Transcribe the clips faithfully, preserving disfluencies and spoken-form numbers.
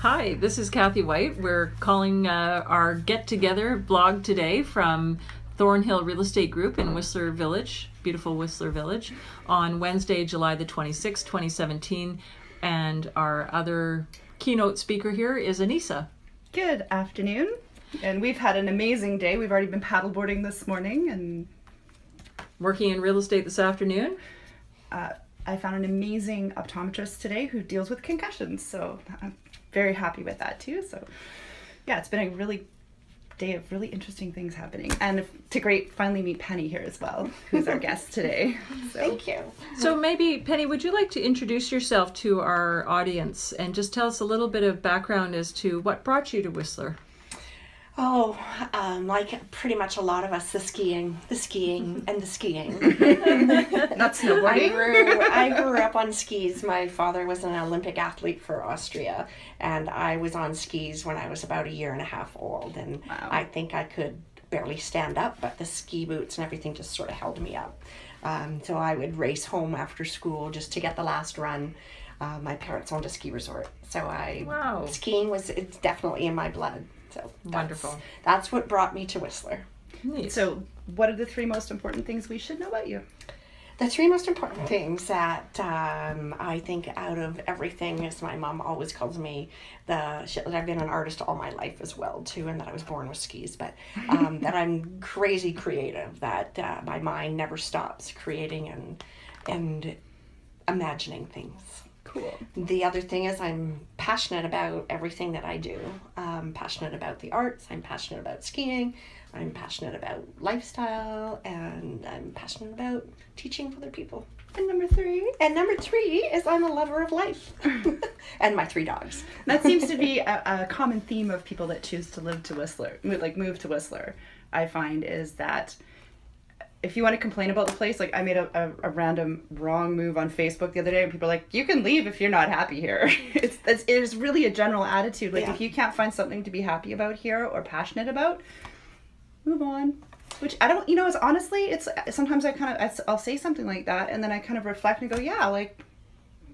Hi, this is Kathy White. We're calling uh, our get-together blog today from Thornhill Real Estate Group in Whistler Village, beautiful Whistler Village, on Wednesday, July the twenty-sixth, twenty seventeen. And our other keynote speaker here is Anissa. Good afternoon. And we've had an amazing day. We've already been paddleboarding this morning and working in real estate this afternoon. Uh, I found an amazing optometrist today who deals with concussions, so I'm very happy with that too. So yeah, it's been a really day of really interesting things happening, and to great finally meet Penny here as well, who's our guest today. So. Thank you. So maybe Penny, would you like to introduce yourself to our audience and just tell us a little bit of background as to what brought you to Whistler? Oh, um, like pretty much a lot of us, the skiing, the skiing, and the skiing. Not snowboarding. I grew, I grew up on skis. My father was an Olympic athlete for Austria, and I was on skis when I was about a year and a half old, and wow. I think I could barely stand up, but the ski boots and everything just sort of held me up. Um, so I would race home after school just to get the last run. Uh, my parents owned a ski resort, so I wow. skiing was it's definitely in my blood. So that's, wonderful. That's what brought me to Whistler. Nice. So what are the three most important things we should know about you? The three most important things that um, I think out of everything is my mom always calls me the shit that I've been an artist all my life as well too, and that I was born with skis, but um, that I'm crazy creative, that uh, my mind never stops creating and and imagining things. Cool. The other thing is I'm passionate about everything that I do. I'm passionate about the arts, I'm passionate about skiing, I'm passionate about lifestyle, and I'm passionate about teaching other people. And number three, and number three is I'm a lover of life. And my three dogs. That seems to be a, a common theme of people that choose to live to Whistler, like move to Whistler, I find, is that if you want to complain about the place, like I made a, a, a random wrong move on Facebook the other day and people are like, you can leave if you're not happy here. It's, it's it is really a general attitude. Like yeah. If you can't find something to be happy about here or passionate about, move on. Which I don't, you know, it's honestly, it's sometimes I kind of, I'll say something like that and then I kind of reflect and go, yeah, like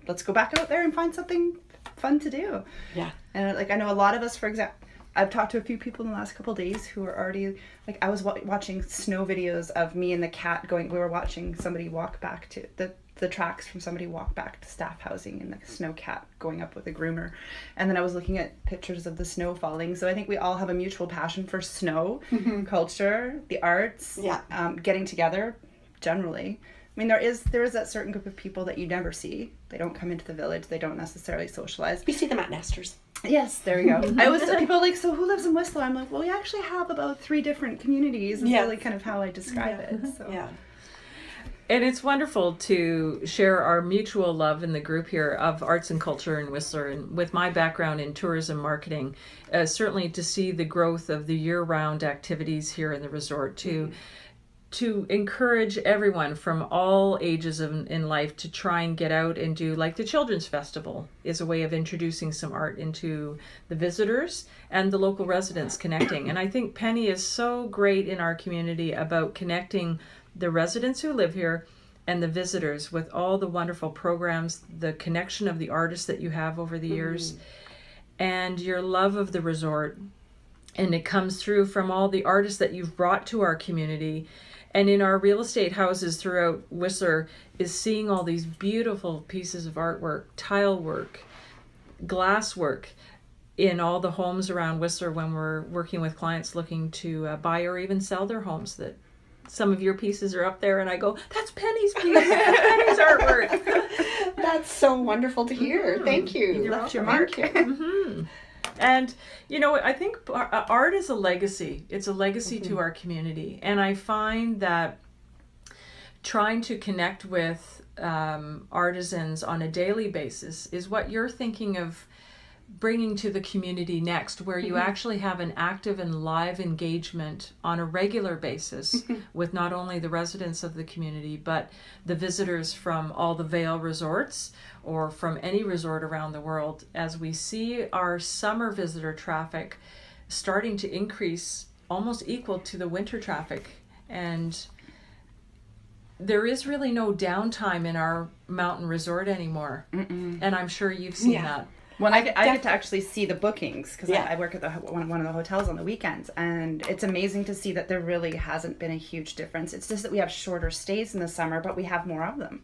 let's go back out there and find something fun to do. Yeah. And like I know a lot of us, for example, I've talked to a few people in the last couple of days who are already, like I was w- watching snow videos of me and the cat going, we were watching somebody walk back to, the, the tracks from somebody walk back to staff housing and the snow cat going up with a groomer. And then I was looking at pictures of the snow falling. So I think we all have a mutual passion for snow, mm-hmm. culture, the arts, yeah. um, getting together generally. I mean, there is there is that certain group of people that you never see. They don't come into the village. They don't necessarily socialize. We see them at Nesters. Yes, there we go. I always tell people like, so who lives in Whistler? I'm like, well, we actually have about three different communities. It's yeah. really kind of how I describe yeah. it. So. Yeah. And it's wonderful to share our mutual love in the group here of arts and culture in Whistler. And with my background in tourism marketing, uh, certainly to see the growth of the year-round activities here in the resort too. Mm-hmm. To encourage everyone from all ages of, in life to try and get out and do, like the Children's Festival is a way of introducing some art into the visitors and the local residents connecting. And I think Penny is so great in our community about connecting the residents who live here and the visitors with all the wonderful programs, the connection of the artists that you have over the years, mm. and your love of the resort. And it comes through from all the artists that you've brought to our community. And in our real estate houses throughout Whistler is seeing all these beautiful pieces of artwork, tile work, glass work in all the homes around Whistler when we're working with clients looking to uh, buy or even sell their homes. That some of your pieces are up there and I go, that's Penny's piece, that's Penny's artwork. That's so wonderful to hear. Mm-hmm. Thank you. You left your mark. Mm-hmm. And, you know, I think art is a legacy. It's a legacy mm-hmm. to our community. And I find that trying to connect with um, artisans on a daily basis is what you're thinking of bringing to the community next, where you mm-hmm. actually have an active and live engagement on a regular basis mm-hmm. with not only the residents of the community, but the visitors from all the Vail Resorts or from any resort around the world, as we see our summer visitor traffic starting to increase almost equal to the winter traffic. And there is really no downtime in our mountain resort anymore. Mm-mm. And I'm sure you've seen yeah. that. When I, I, get, I get to actually see the bookings, because yeah. I, I work at the one, one of the hotels on the weekends, and it's amazing to see that there really hasn't been a huge difference. It's just that we have shorter stays in the summer, but we have more of them.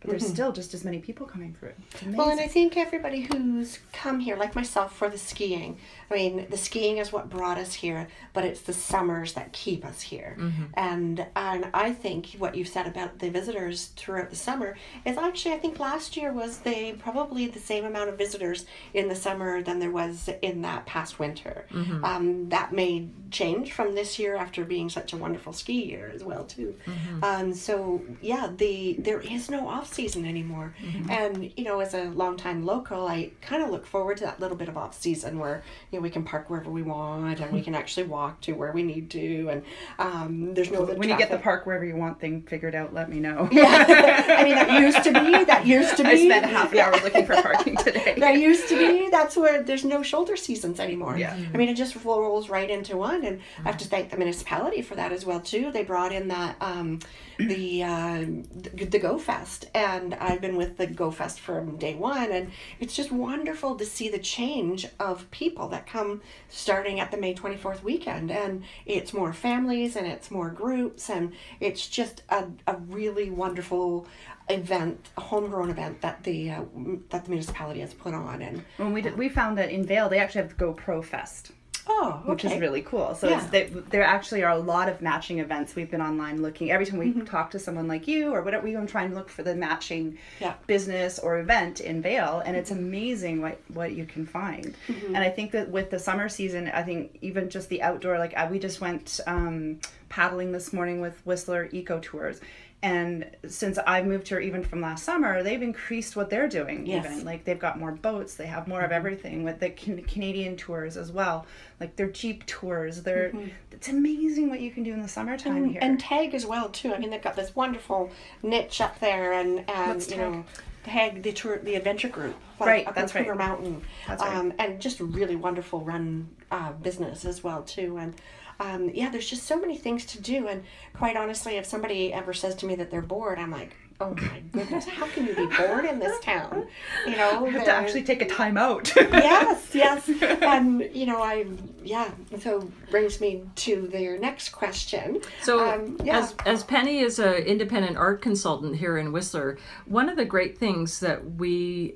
But there's mm-hmm. still just as many people coming through. Well, and I think everybody who's come here, like myself, for the skiing. I mean, the skiing is what brought us here, but it's the summers that keep us here. Mm-hmm. And and I think what you've said about the visitors throughout the summer is actually, I think last year was they probably the same amount of visitors in the summer than there was in that past winter. Mm-hmm. Um, that may change from this year after being such a wonderful ski year as well, too. Mm-hmm. Um, so, yeah, the there is no off season anymore. Mm-hmm. And you know, as a longtime local, I kind of look forward to that little bit of off season where, you know, we can park wherever we want and we can actually walk to where we need to, and um there's no when traffic. You get the park wherever you want thing figured out, let me know. Yeah. I mean, that used to be that used to be I spent half the hour looking for parking today. That used to be that's where there's no shoulder seasons anymore. Yeah. I mean, it just rolls right into one, and mm-hmm. I have to thank the municipality for that as well too. They brought in that um the uh the, the Go Fest, and I've been with the Go Fest from day one, and it's just wonderful to see the change of people that come starting at the May twenty-fourth weekend, and it's more families and it's more groups, and it's just a, a really wonderful event, a homegrown event that the uh, that the municipality has put on. And when we did, we found that in Vail they actually have the Go Pro Fest. Oh, okay. Which is really cool. So yeah. it's, they, there actually are a lot of matching events. We've been online looking. Every time we mm-hmm. talk to someone like you or whatever, we go and try and look for the matching yeah. business or event in Vail. And it's amazing what, what you can find. Mm-hmm. And I think that with the summer season, I think even just the outdoor, like I, we just went um, paddling this morning with Whistler Eco Tours. And since I moved here, even from last summer, they've increased what they're doing. Yes. Even like they've got more boats, they have more of everything with the can- Canadian tours as well, like their Jeep tours. They're mm-hmm. it's amazing what you can do in the summertime and, here. And Tag as well too. I mean, they've got this wonderful niche up there, and and you know. Tag the tour, the adventure group, like right? Up that's right. Mountain, that's right. Um, and just really wonderful run uh, business as well too. And um, yeah, there's just so many things to do. And quite honestly, if somebody ever says to me that they're bored, I'm like, oh my goodness, how can you be bored in this town? You know, you have to actually take a time out. Yes, yes, and you know, I yeah. So brings me to their next question. So um, yeah. as as Penny is an independent art consultant here in Whistler, one of the great things that we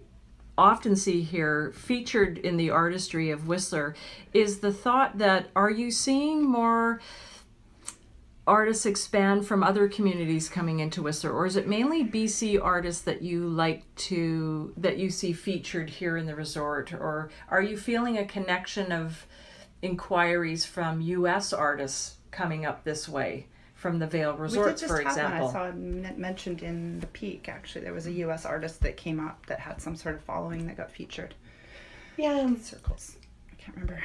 often see here featured in the artistry of Whistler is the thought that are you seeing more artists expand from other communities coming into Whistler, or is it mainly B C artists that you like to that you see featured here in the resort, or are you feeling a connection of inquiries from U S artists coming up this way from the Vail Resorts, for example? One I saw it mentioned in the Peak. Actually, there was a U S artist that came up that had some sort of following that got featured. Yeah, in circles. I can't remember.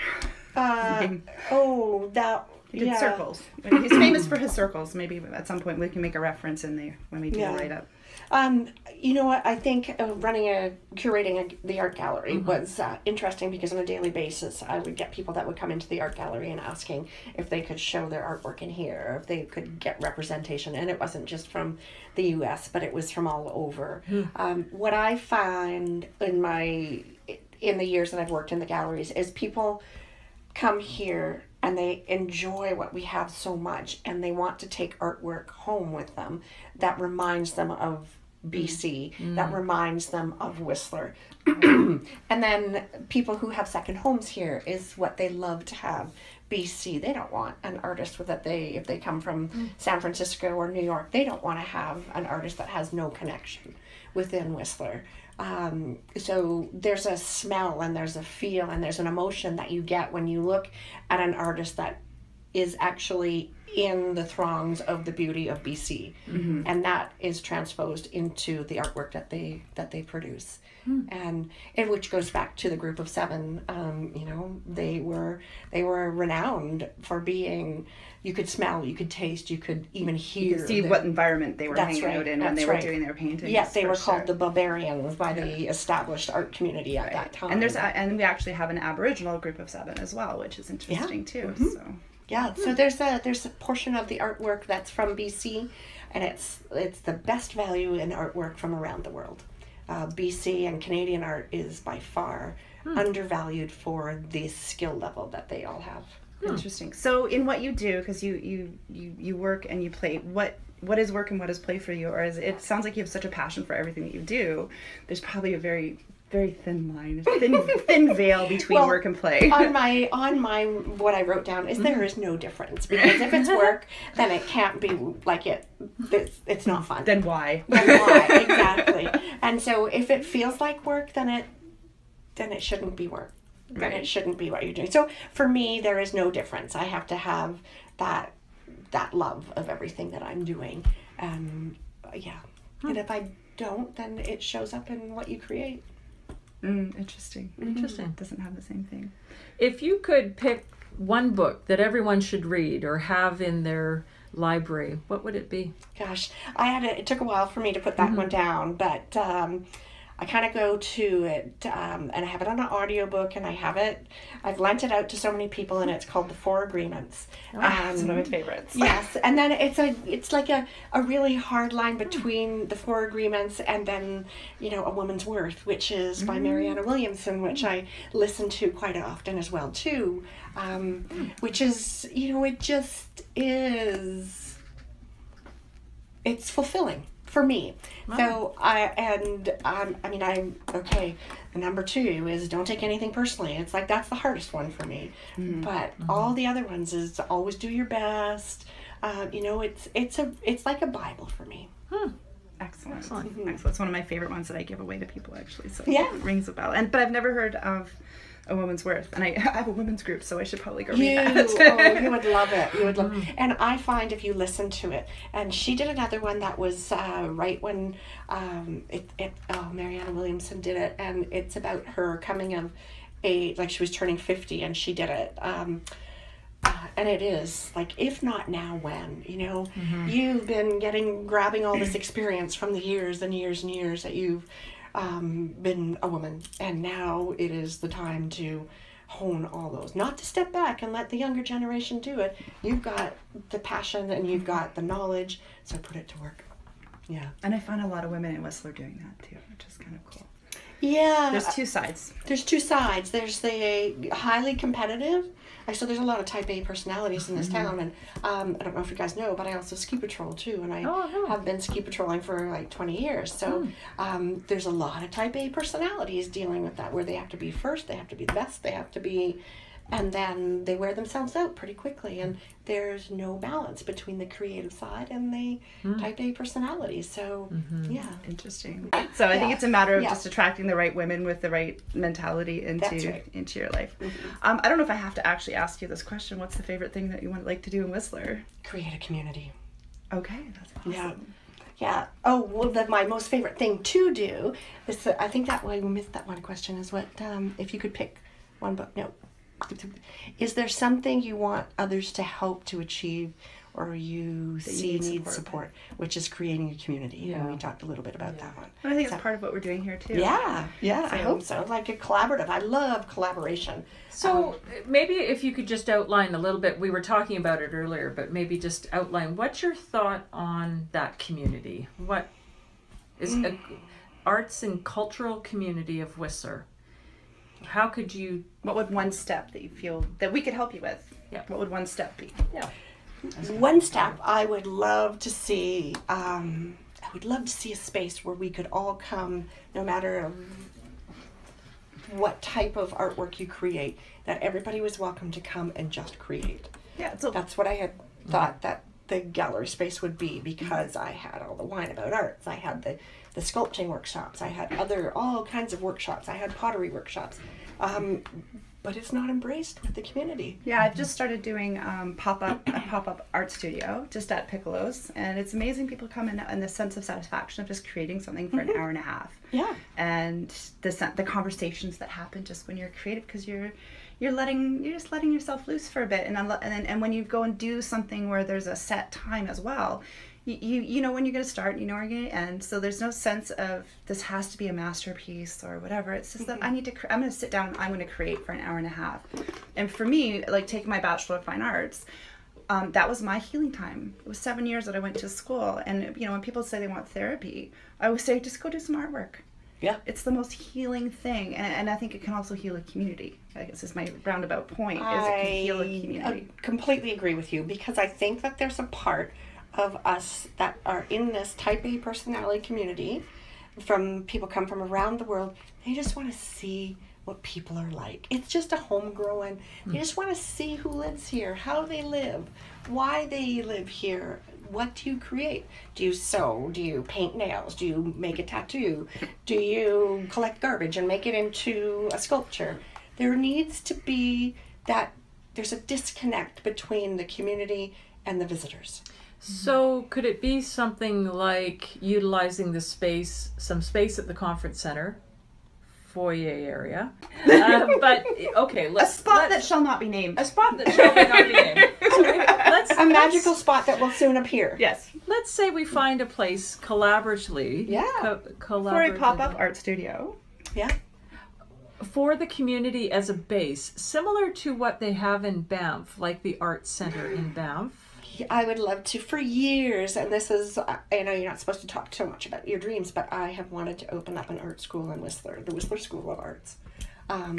Uh, oh, that. He did yeah. circles. He's famous for his circles. Maybe at some point we can make a reference in there when we do yeah. the write-up. Um, you know what? I think uh, running a curating a, the art gallery mm-hmm. was uh, interesting because on a daily basis I would get people that would come into the art gallery and asking if they could show their artwork in here, or if they could get representation, and it wasn't just from the U S, but it was from all over. Mm-hmm. Um, what I find in my in the years that I've worked in the galleries is people come here and they enjoy what we have so much, and they want to take artwork home with them that reminds them of B C, mm. that reminds them of Whistler. And then people who have second homes here is what they love to have. B C, they don't want an artist with that they, if they come from mm. San Francisco or New York, they don't want to have an artist that has no connection within Whistler. Um, so there's a smell and there's a feel and there's an emotion that you get when you look at an artist that is actually in the throngs of the beauty of B C, mm-hmm. and that is transposed into the artwork that they that they produce, mm. and and which goes back to the Group of Seven. Um, you know, they were they were renowned for being. You could smell, you could taste, you could even hear. You could see the, what environment they were hanging right, out in when they were right. doing their paintings. Yes, they were sure. called the barbarians by yeah. the established art community at right. that time. And there's a, and we actually have an Aboriginal Group of Seven as well, which is interesting yeah. too. Mm-hmm. So. Yeah, so there's a there's a portion of the artwork that's from B C, and it's it's the best value in artwork from around the world. uh, B C and Canadian art is by far hmm. undervalued for the skill level that they all have. Hmm. Interesting. So in what you do, because you, you, you, you work and you play, what what is work and what is play for you? Or is it, it sounds like you have such a passion for everything that you do. There's probably a very... very thin line, thin thin veil between well, work and play. on my on my what I wrote down is there is no difference, because if it's work, then it can't be like it. It's, it's not fun. Then why? Then why exactly? And so if it feels like work, then it then it shouldn't be work. Then right. it shouldn't be what you're doing. So for me, there is no difference. I have to have that that love of everything that I'm doing. Um, yeah, hmm. and if I don't, then it shows up in what you create. Mm, interesting. Interesting. Mm-hmm. Doesn't have the same thing. If you could pick one book that everyone should read or have in their library, what would it be? Gosh, I had a, it took a while for me to put that mm-hmm. one down, but um, I kind of go to it, um, and I have it on an audiobook, and I have it, I've lent it out to so many people, and it's called The Four Agreements. Oh, um, that's one of my favorites. Yes, and then it's a, it's like a, a really hard line between The Four Agreements and then, you know, A Woman's Worth, which is by Marianne Williamson, which I listen to quite often as well, too, um, which is, you know, it just is, it's fulfilling. For me. Wow. So I, and um, I mean, I'm okay. Number two is don't take anything personally. It's like, that's the hardest one for me, mm-hmm. but mm-hmm. all the other ones is to always do your best. Uh, you know, it's, it's a, it's like a Bible for me. Hmm. Excellent. Excellent. Mm-hmm. Excellent. It's one of my favorite ones that I give away to people actually. So yeah. It rings a bell. And, but I've never heard of A Woman's Worth, and I, I have a women's group, so I should probably go read that. Oh, you would love it. You would love it. And I find if you listen to it, and she did another one that was uh, right when um, it, it oh Marianne Williamson did it, and it's about her coming of age, like she was turning fifty, and she did it. Um, Uh, and it is like, if not now, when, you know, mm-hmm. you've been getting, grabbing all this experience from the years and years and years that you've um, been a woman. And now it is the time to hone all those, not to step back and let the younger generation do it. You've got the passion and you've got the knowledge. So put it to work. Yeah. And I find a lot of women in Whistler doing that too, which is kind of cool. Yeah. There's two sides. There's two sides. There's the highly competitive. So there's a lot of type A personalities in this mm-hmm. town. And um, I don't know if you guys know, but I also ski patrol too. And I oh, no. have been ski patrolling for like twenty years. So mm. um, there's a lot of type A personalities dealing with that, where they have to be first, they have to be the best, they have to be... And then they wear themselves out pretty quickly, and there's no balance between the creative side and the mm. type A personality. So, mm-hmm. yeah. Interesting. So I yeah. think it's a matter of yeah. just attracting the right women with the right mentality into right. into your life. Mm-hmm. Um, I don't know if I have to actually ask you this question. What's the favorite thing that you would like to do in Whistler? Create a community. Okay, that's awesome. Yeah. Yeah. Oh, well, the, my most favorite thing to do is, uh, I think that one, we missed that one question, is what, um, if you could pick one book, no. Is there something you want others to help to achieve, or you that see you need, need support. support, which is creating a community? Yeah. And we talked a little bit about yeah. that one. And I think so, it's part of what we're doing here too. Yeah, yeah, so, I hope so. Like a collaborative. I love collaboration. So um, maybe if you could just outline a little bit, we were talking about it earlier, but maybe just outline what's your thought on that community? What is mm. a arts and cultural community of Whistler? How could you, what would one step that you feel that we could help you with? Yeah. What would one step be? Yeah. One step, I would love to see, um, I would love to see a space where we could all come, no matter what type of artwork you create, that everybody was welcome to come and just create. Yeah. So that's what I had thought that the gallery space would be, because I had all the wine about arts. I had the the sculpting workshops, I had other, all kinds of workshops, I had pottery workshops, um, but it's not embraced with the community. Yeah, I've just started doing um, pop-up, a pop-up art studio just at Piccolo's, and it's amazing. People come in and the sense of satisfaction of just creating something for mm-hmm. an hour and a half. Yeah. And the the conversations that happen just when you're creative, because you're You're letting you're just letting yourself loose for a bit, and and then, and when you go and do something where there's a set time as well, you you, you know when you're going to start, you know when you're going to end. So there's no sense of this has to be a masterpiece or whatever. It's just mm-hmm. that I need to I'm going to sit down and I'm going to create for an hour and a half. And for me, like taking my Bachelor of Fine Arts, um, that was my healing time. It was seven years that I went to school, and you know when people say they want therapy, I would say just go do some artwork. Yeah. It's the most healing thing. And, and I think it can also heal a community. I guess is my roundabout point, I is it can heal a community. I completely agree with you, because I think that there's a part of us that are in this type A personality community, from people come from around the world. They just want to see what people are like. It's just a homegrown. Mm. They just want to see who lives here, how they live, why they live here. What do you create? Do you sew? Do you paint nails? Do you make a tattoo? Do you collect garbage and make it into a sculpture? There needs to be that, there's a disconnect between the community and the visitors. So could it be something like utilizing the space, some space at the conference center, foyer area, uh, but okay, let's, a spot let's, that shall not be named. A spot that shall not be named. So we, let's, a magical let's, spot that will soon appear. Yes. Let's say we find a place collaboratively. Yeah. Co- collaboratively. For a pop-up art studio. Yeah. For the community as a base, similar to what they have in Banff, like the art center in Banff. I would love to for years, and this is, I know you're not supposed to talk so much about your dreams, but I have wanted to open up an art school in Whistler, the Whistler School of Arts. Um,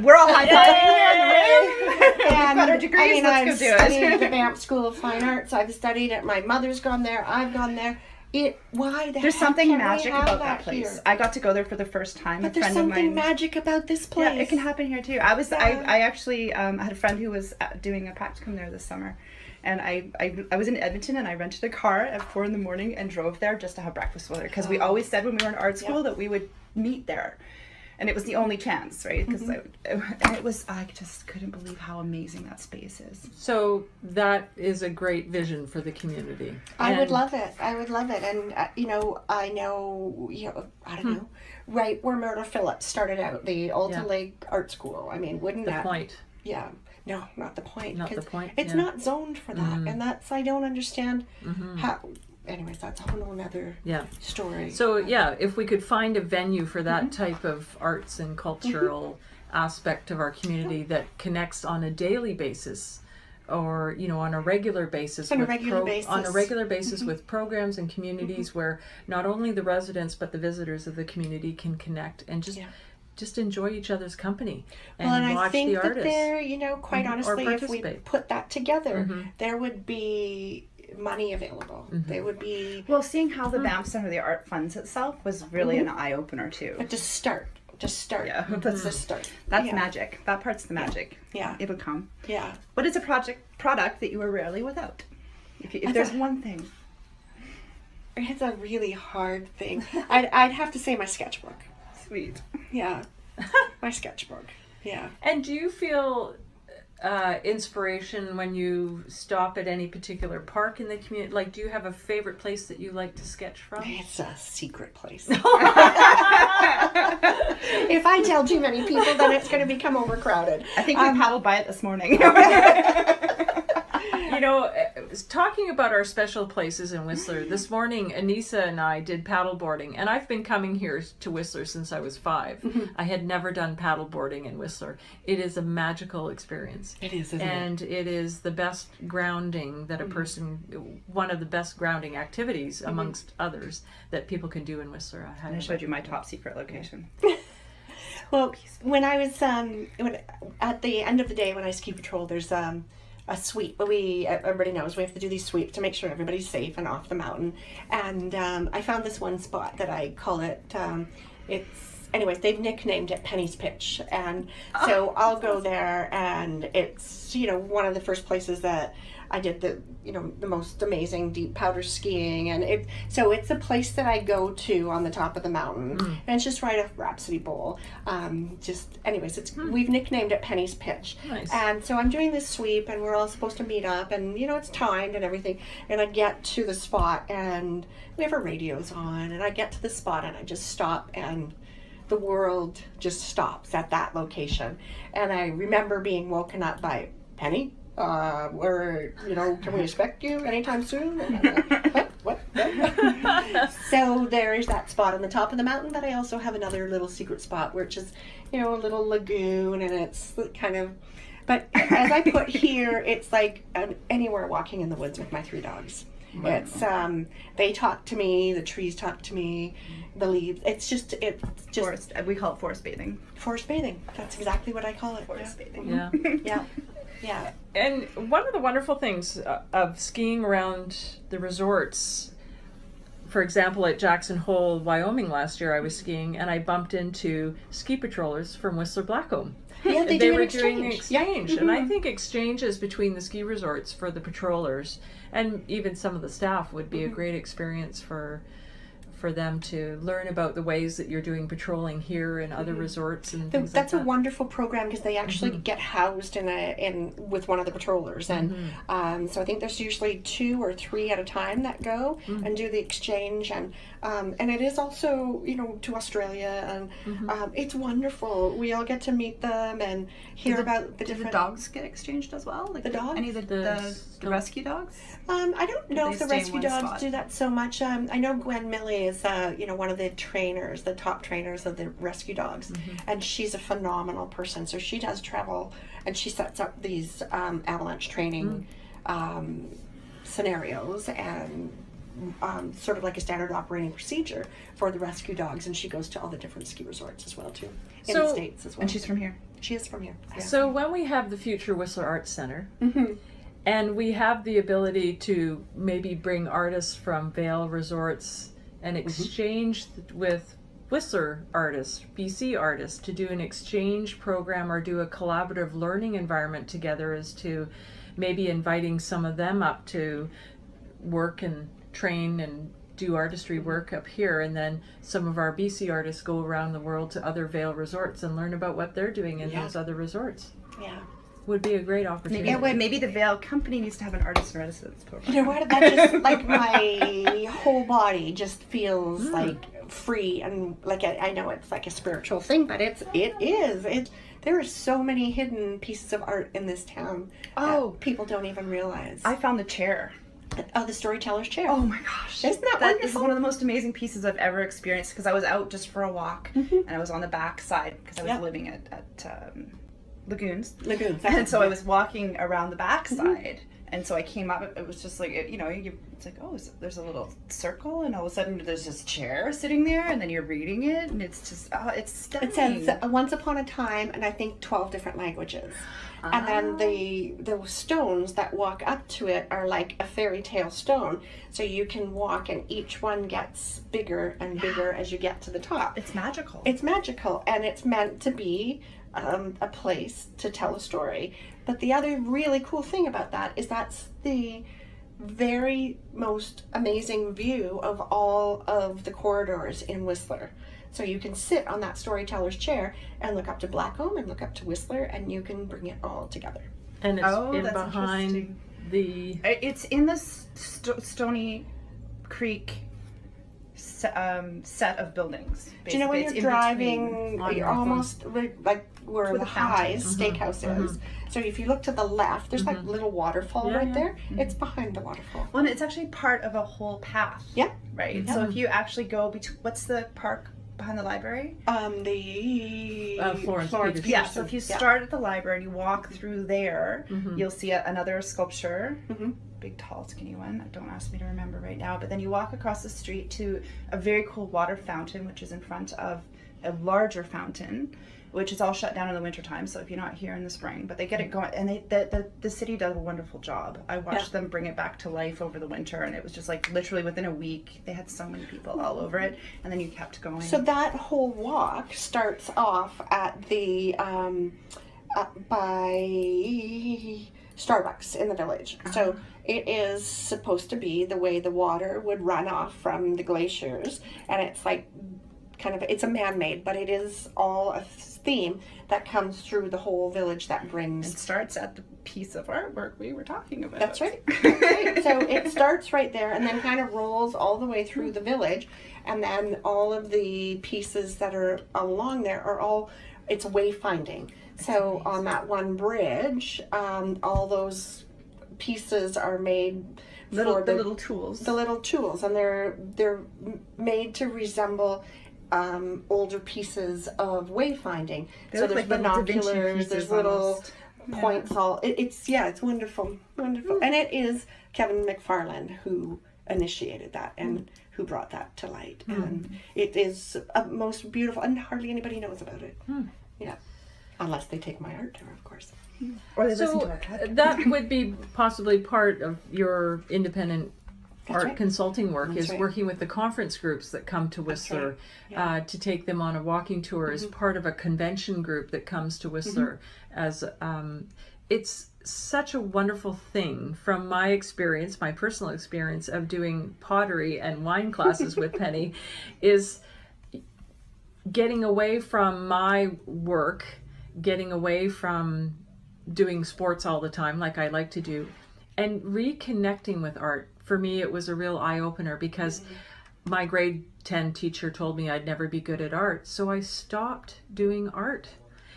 We're all high five. And we've got our degrees. I mean, Let's I've go do it. studied at the Banff School of Fine Arts. I've studied it. My mother's gone there. I've gone there. It why the there's something magic about that place here? I got to go there for the first time, but a there's something of mine, magic about this place. Yeah, it can happen here too. I was yeah. I, I actually um, had a friend who was doing a practicum there this summer, and I, I I was in Edmonton, and I rented a car at four in the morning and drove there just to have breakfast with her, because oh. we always said when we were in art school yeah. that we would meet there, and it was the only chance, right? Because mm-hmm. it was I just couldn't believe how amazing that space is. So that is a great vision for the community. I and would love it. I would love it, and uh, you know, I know, you know, I don't hmm. know, right where Myrtle Phillips started out, the Alta yeah. Lake Art School. I mean, wouldn't the that point? Yeah. No, not the point. Not the point. It's yeah. not zoned for that, mm-hmm. and that's I don't understand mm-hmm. how. Anyways, that's a whole another yeah. story. So yeah, if we could find a venue for that mm-hmm. type of arts and cultural mm-hmm. aspect of our community yeah. that connects on a daily basis, or you know, on a regular basis, on with a regular pro- basis, on a regular basis mm-hmm. with programs and communities mm-hmm. where not only the residents but the visitors of the community can connect and just. Yeah. Just enjoy each other's company and, well, and watch the artists. Well, and I think that there, you know, quite mm-hmm. honestly, if we put that together, mm-hmm. there would be money available. Mm-hmm. There would be... Well, seeing how the mm-hmm. Banff Center of the Art funds itself was really mm-hmm. an eye-opener, too. But just start. Just start. Yeah. Mm-hmm. That's just start. That's yeah. magic. That part's the magic. Yeah. It would come. Yeah. But it's a project product that you are rarely without. If, you, if there's a, one thing. It's a really hard thing. I'd, I'd have to say my sketchbook. Sweet. Yeah. My sketchbook. Yeah. And do you feel uh, inspiration when you stop at any particular park in the community? Like, do you have a favorite place that you like to sketch from? It's a secret place. If I tell too many people, then it's going to become overcrowded. I think we um, paddled by it this morning. You know, talking about our special places in Whistler, this morning Anissa and I did paddleboarding, and I've been coming here to Whistler since I was five. Mm-hmm. I had never done paddleboarding in Whistler. It is a magical experience. It is, isn't and it? It is the best grounding that a person, one of the best grounding activities amongst mm-hmm. others that people can do in Whistler. I, and I showed you my top secret location. Well, when I was, um, when, at the end of the day when I ski patrol, there's... Um, a sweep, but we, everybody knows we have to do these sweeps to make sure everybody's safe and off the mountain. And um, I found this one spot that I call it, um, it's, anyways, they've nicknamed it Penny's Pitch. And so oh, I'll go awesome. there, and it's, you know, one of the first places that I did the, you know, the most amazing deep powder skiing. And it, so it's a place that I go to on the top of the mountain. Mm. And it's just right off Rhapsody Bowl. Um, just, anyways, it's mm. we've nicknamed it Penny's Pitch. Nice. And so I'm doing this sweep, and we're all supposed to meet up, and, you know, it's timed and everything. And I get to the spot, and we have our radios on, and I get to the spot, and I just stop, and the world just stops at that location. And I remember being woken up by, Penny? Uh, where, you know, can we expect you anytime soon? And I'm like, what? What? What? So there is that spot on the top of the mountain, but I also have another little secret spot, which is, you know, a little lagoon, and it's kind of, but as I put here, it's like an, anywhere walking in the woods with my three dogs. Right. It's um, they talk to me, the trees talk to me, the leaves. It's just it's just forest, we call it forest bathing. Forest bathing. That's exactly what I call it. Forest yeah. bathing. Yeah. yeah. Yeah. And one of the wonderful things of skiing around the resorts, for example, at Jackson Hole, Wyoming last year, I was skiing and I bumped into ski patrollers from Whistler-Blackcomb. Yeah, they, they do were exchange. doing an exchange, yeah. mm-hmm. and I think exchanges between the ski resorts for the patrollers and even some of the staff would be mm-hmm. a great experience for for them to learn about the ways that you're doing patrolling here and other mm-hmm. resorts and the, things that's like that. A wonderful program because they actually mm-hmm. get housed in a in with one of the patrollers, and mm-hmm. um, so I think there's usually two or three at a time that go mm-hmm. and do the exchange, and um, and it is also, you know, to Australia, and mm-hmm. um, it's wonderful. We all get to meet them and hear the, about the different. Do the dogs get exchanged as well? Like the dogs? Any of the, the, the, the rescue dogs? Um, I don't know if the rescue dogs spot? do that so much. Um, I know Gwen Millie is uh, you know, one of the trainers, the top trainers of the rescue dogs, mm-hmm. and she's a phenomenal person. So she does travel and she sets up these um, avalanche training mm. um, scenarios and um, sort of like a standard operating procedure for the rescue dogs. And she goes to all the different ski resorts as well too, in so, the States as well. And she's from here. She is from here. Yeah. So when we have the future Whistler Arts Center, mm-hmm. and we have the ability to maybe bring artists from Vail Resorts and exchange mm-hmm. with Whistler artists, B C artists, to do an exchange program or do a collaborative learning environment together, as to maybe inviting some of them up to work and train and do artistry work up here, and then some of our B C artists go around the world to other Vail resorts and learn about what they're doing in yeah. those other resorts. Yeah. Would be a great opportunity. Yeah, well, maybe the Vail company needs to have an artist in residence program. You know what? That just, like, my whole body just feels mm. like free, and like I, I know it's like a spiritual thing, but it's it is it. There are so many hidden pieces of art in this town. Oh, that people don't even realize. I found the chair. Oh, the storyteller's chair. Oh my gosh. Isn't that, that wonderful? Is one of the most amazing pieces I've ever experienced, because I was out just for a walk, mm-hmm. and I was on the back side because I was yep. living at at. Um, Lagoons. Lagoons. And so I was walking around the backside, mm-hmm. and so I came up, it was just like, you know, you, it's like, oh, so there's a little circle, and all of a sudden there's this chair sitting there, and then you're reading it, and it's just, oh, it's stunning. It says, once upon a time, and I think twelve different languages. Ah. And then the, the stones that walk up to it are like a fairy tale stone, so you can walk, and each one gets bigger and bigger as you get to the top. It's magical. It's magical, and it's meant to be Um, a place to tell a story. But the other really cool thing about that is that's the very most amazing view of all of the corridors in Whistler. So you can sit on that storyteller's chair and look up to Blackcomb and look up to Whistler, and you can bring it all together. And it's oh, in behind the... It's in the st- Stony Creek Um, set of buildings. Basically. Do you know when it's you're driving, you're almost li- like where the High's mm-hmm. steakhouse mm-hmm. is. So if you look to the left, there's mm-hmm. like little waterfall yeah, right yeah. there. Mm-hmm. It's behind the waterfall. Well, and it's actually part of a whole path. Yeah. Right. Yeah. So if you actually go between, what's the park behind the library? Um, the uh, Florence. Florence. Yeah. So if you start yeah. at the library and you walk through there, mm-hmm. you'll see a, another sculpture. Mm-hmm. Big, tall, skinny one. Don't ask me to remember right now. But then you walk across the street to a very cool water fountain, which is in front of a larger fountain, which is all shut down in the wintertime. So if you're not here in the spring, but they get it going, and they the the, the city does a wonderful job. I watched yeah. them bring it back to life over the winter, and it was just like literally within a week they had so many people all over it, and then you kept going. So that whole walk starts off at the um, by Starbucks in the village. Uh-huh. So it is supposed to be the way the water would run off from the glaciers, and it's like kind of, it's a man-made, but it is all a theme that comes through the whole village that brings... It starts at the piece of artwork we were talking about. That's right. That's right. So it starts right there and then kind of rolls all the way through the village, and then all of the pieces that are along there are all, it's wayfinding. So on that one bridge, um, all those pieces are made little, for the, the little tools. The little tools, and they're they're made to resemble um, older pieces of wayfinding. They so there's like binoculars, there's almost. little yeah. points all. It, it's, yeah, it's wonderful. Wonderful. Mm. And it is Kevin McFarland who initiated that and mm. who brought that to light. Mm. And it is a most beautiful, and hardly anybody knows about it. Mm. Yeah. Unless they take my art tour, of course. Or they so listen to our podcast. That would be possibly part of your independent That's art right. consulting work That's is right. working with the conference groups that come to Whistler right. yeah. uh, to take them on a walking tour mm-hmm. as part of a convention group that comes to Whistler. Mm-hmm. As um, it's such a wonderful thing from my experience, my personal experience of doing pottery and wine classes with Penny, is getting away from my work, getting away from doing sports all the time like I like to do, and reconnecting with art. For me, it was a real eye-opener because mm-hmm. my grade ten teacher told me I'd never be good at art, so I stopped doing art.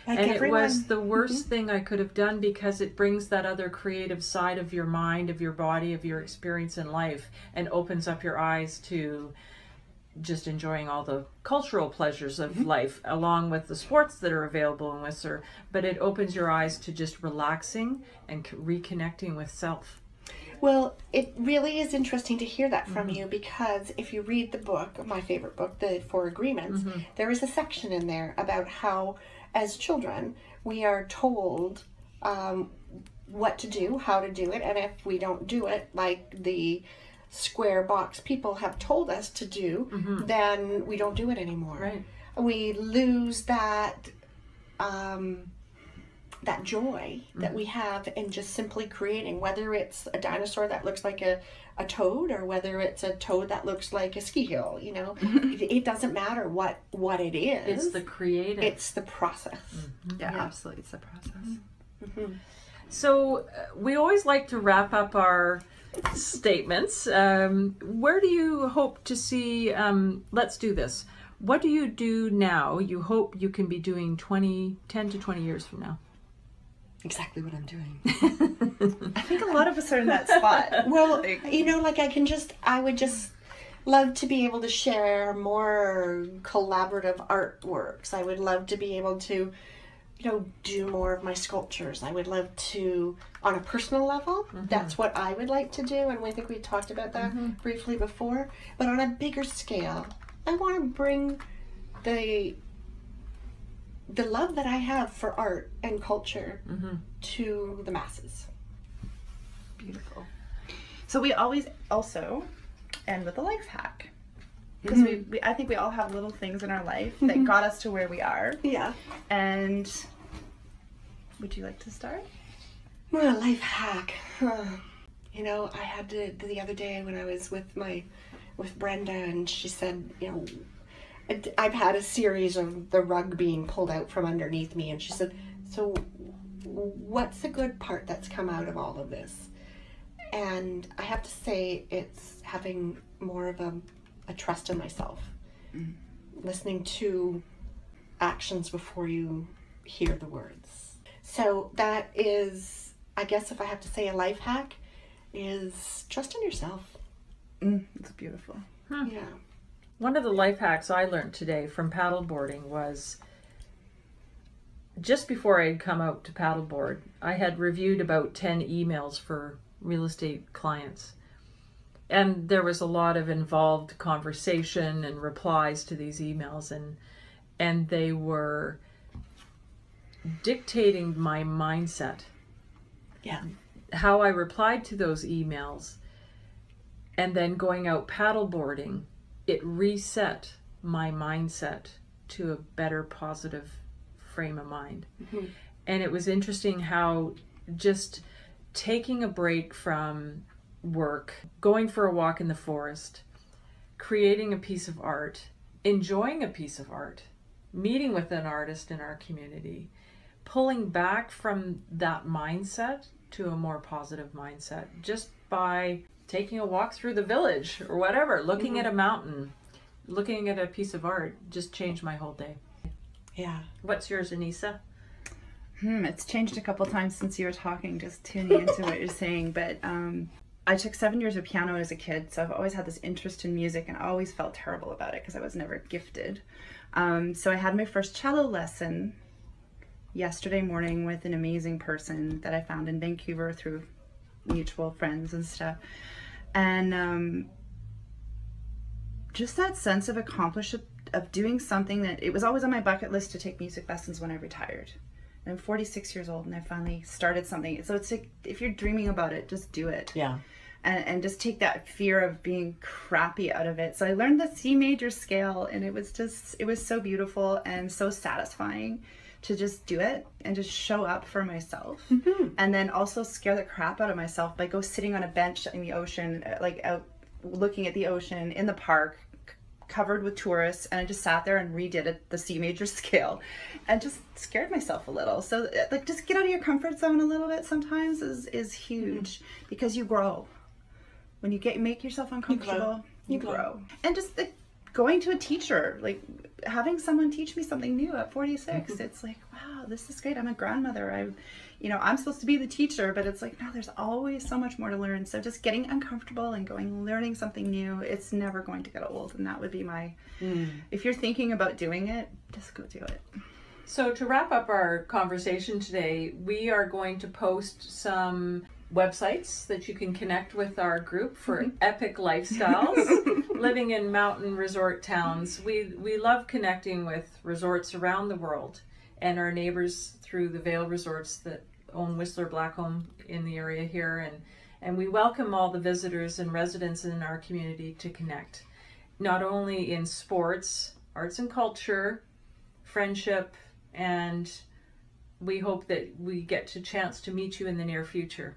Like and everyone. It was the worst mm-hmm. thing I could have done, because it brings that other creative side of your mind, of your body, of your experience in life, and opens up your eyes to just enjoying all the cultural pleasures of mm-hmm. life, along with the sports that are available in Whistler. But it opens your eyes to just relaxing and reconnecting with self. Well, it really is interesting to hear that from mm-hmm. you, because if you read the book, my favorite book, The Four Agreements, mm-hmm. there is a section in there about how, as children, we are told um, what to do, how to do it, and if we don't do it, like the square box people have told us to do, mm-hmm. then we don't do it anymore. Right. We lose that um, that joy mm-hmm. that we have in just simply creating, whether it's a dinosaur that looks like a, a toad, or whether it's a toad that looks like a ski hill. You know, it, it doesn't matter what, what it is. It's the creative. It's the process. Mm-hmm. Yeah, yeah, absolutely. It's the process. Mm-hmm. Mm-hmm. So uh, we always like to wrap up our statements. Um, where do you hope to see, um, let's do this. What do you do now you hope you can be doing twenty, ten to twenty years from now? Exactly what I'm doing. I think a lot of us are in that spot. Well, you know, like I can just, I would just love to be able to share more collaborative artworks. I would love to be able to, you know, do more of my sculptures. I would love to, on a personal level, mm-hmm. that's what I would like to do, and I think we talked about that mm-hmm. briefly before, but on a bigger scale, I want to bring the the love that I have for art and culture mm-hmm. to the masses. Beautiful. So we always also end with a life hack. Because mm-hmm. we, we, I think we all have little things in our life that mm-hmm. got us to where we are. Yeah. And would you like to start? Well, a life hack. Huh. You know, I had to, the other day when I was with my, with Brenda, and she said, you know, I've had a series of the rug being pulled out from underneath me. And she said, so what's the good part that's come out of all of this? And I have to say, it's having more of a, a trust in myself, mm-hmm. listening to actions before you hear the words. So that is, I guess if I have to say a life hack, is trust in yourself. Mm, it's beautiful. Huh. Yeah. One of the life hacks I learned today from paddleboarding was, just before I had come out to paddleboard, I had reviewed about ten emails for real estate clients. And there was a lot of involved conversation and replies to these emails, and and they were dictating my mindset. Yeah. How I replied to those emails, and then going out paddleboarding, it reset my mindset to a better positive frame of mind. Mm-hmm. And it was interesting how just taking a break from work, going for a walk in the forest, creating a piece of art, enjoying a piece of art, meeting with an artist in our community, pulling back from that mindset to a more positive mindset just by taking a walk through the village or whatever, looking mm-hmm. at a mountain, looking at a piece of art, just changed my whole day. Yeah. What's yours, Anissa? Hmm, it's changed a couple times since you were talking, just tuning into what you're saying, but um I took seven years of piano as a kid, so I've always had this interest in music, and I always felt terrible about it because I was never gifted. Um, so I had my first cello lesson yesterday morning with an amazing person that I found in Vancouver through mutual friends and stuff. And um, just that sense of accomplishment, of doing something that it was always on my bucket list to take music lessons when I retired. And I'm forty-six years old and I finally started something. So it's like, if you're dreaming about it, just do it. Yeah. And, and just take that fear of being crappy out of it. So I learned the C major scale, and it was just, it was so beautiful and so satisfying to just do it and just show up for myself. Mm-hmm. And then also scare the crap out of myself by go sitting on a bench in the ocean, like out looking at the ocean in the park, covered with tourists, and I just sat there and redid it, the C major scale, and just scared myself a little. So like, just get out of your comfort zone a little bit sometimes is is huge, mm-hmm. because you grow. When you get make yourself uncomfortable, you grow. You you grow. grow. And just the, going to a teacher, like having someone teach me something new at forty-six, mm-hmm. it's like, wow, this is great. I'm a grandmother. I'm, you know, I'm supposed to be the teacher, but it's like, no, there's always so much more to learn. So just getting uncomfortable and going, learning something new, it's never going to get old. And that would be my, mm. if you're thinking about doing it, just go do it. So to wrap up our conversation today, we are going to post some websites that you can connect with our group for mm-hmm. epic lifestyles, living in mountain resort towns. We we love connecting with resorts around the world and our neighbors through the Vail Resorts that own Whistler-Blackcomb in the area here. And, and we welcome all the visitors and residents in our community to connect, not only in sports, arts and culture, friendship, and we hope that we get a chance to meet you in the near future.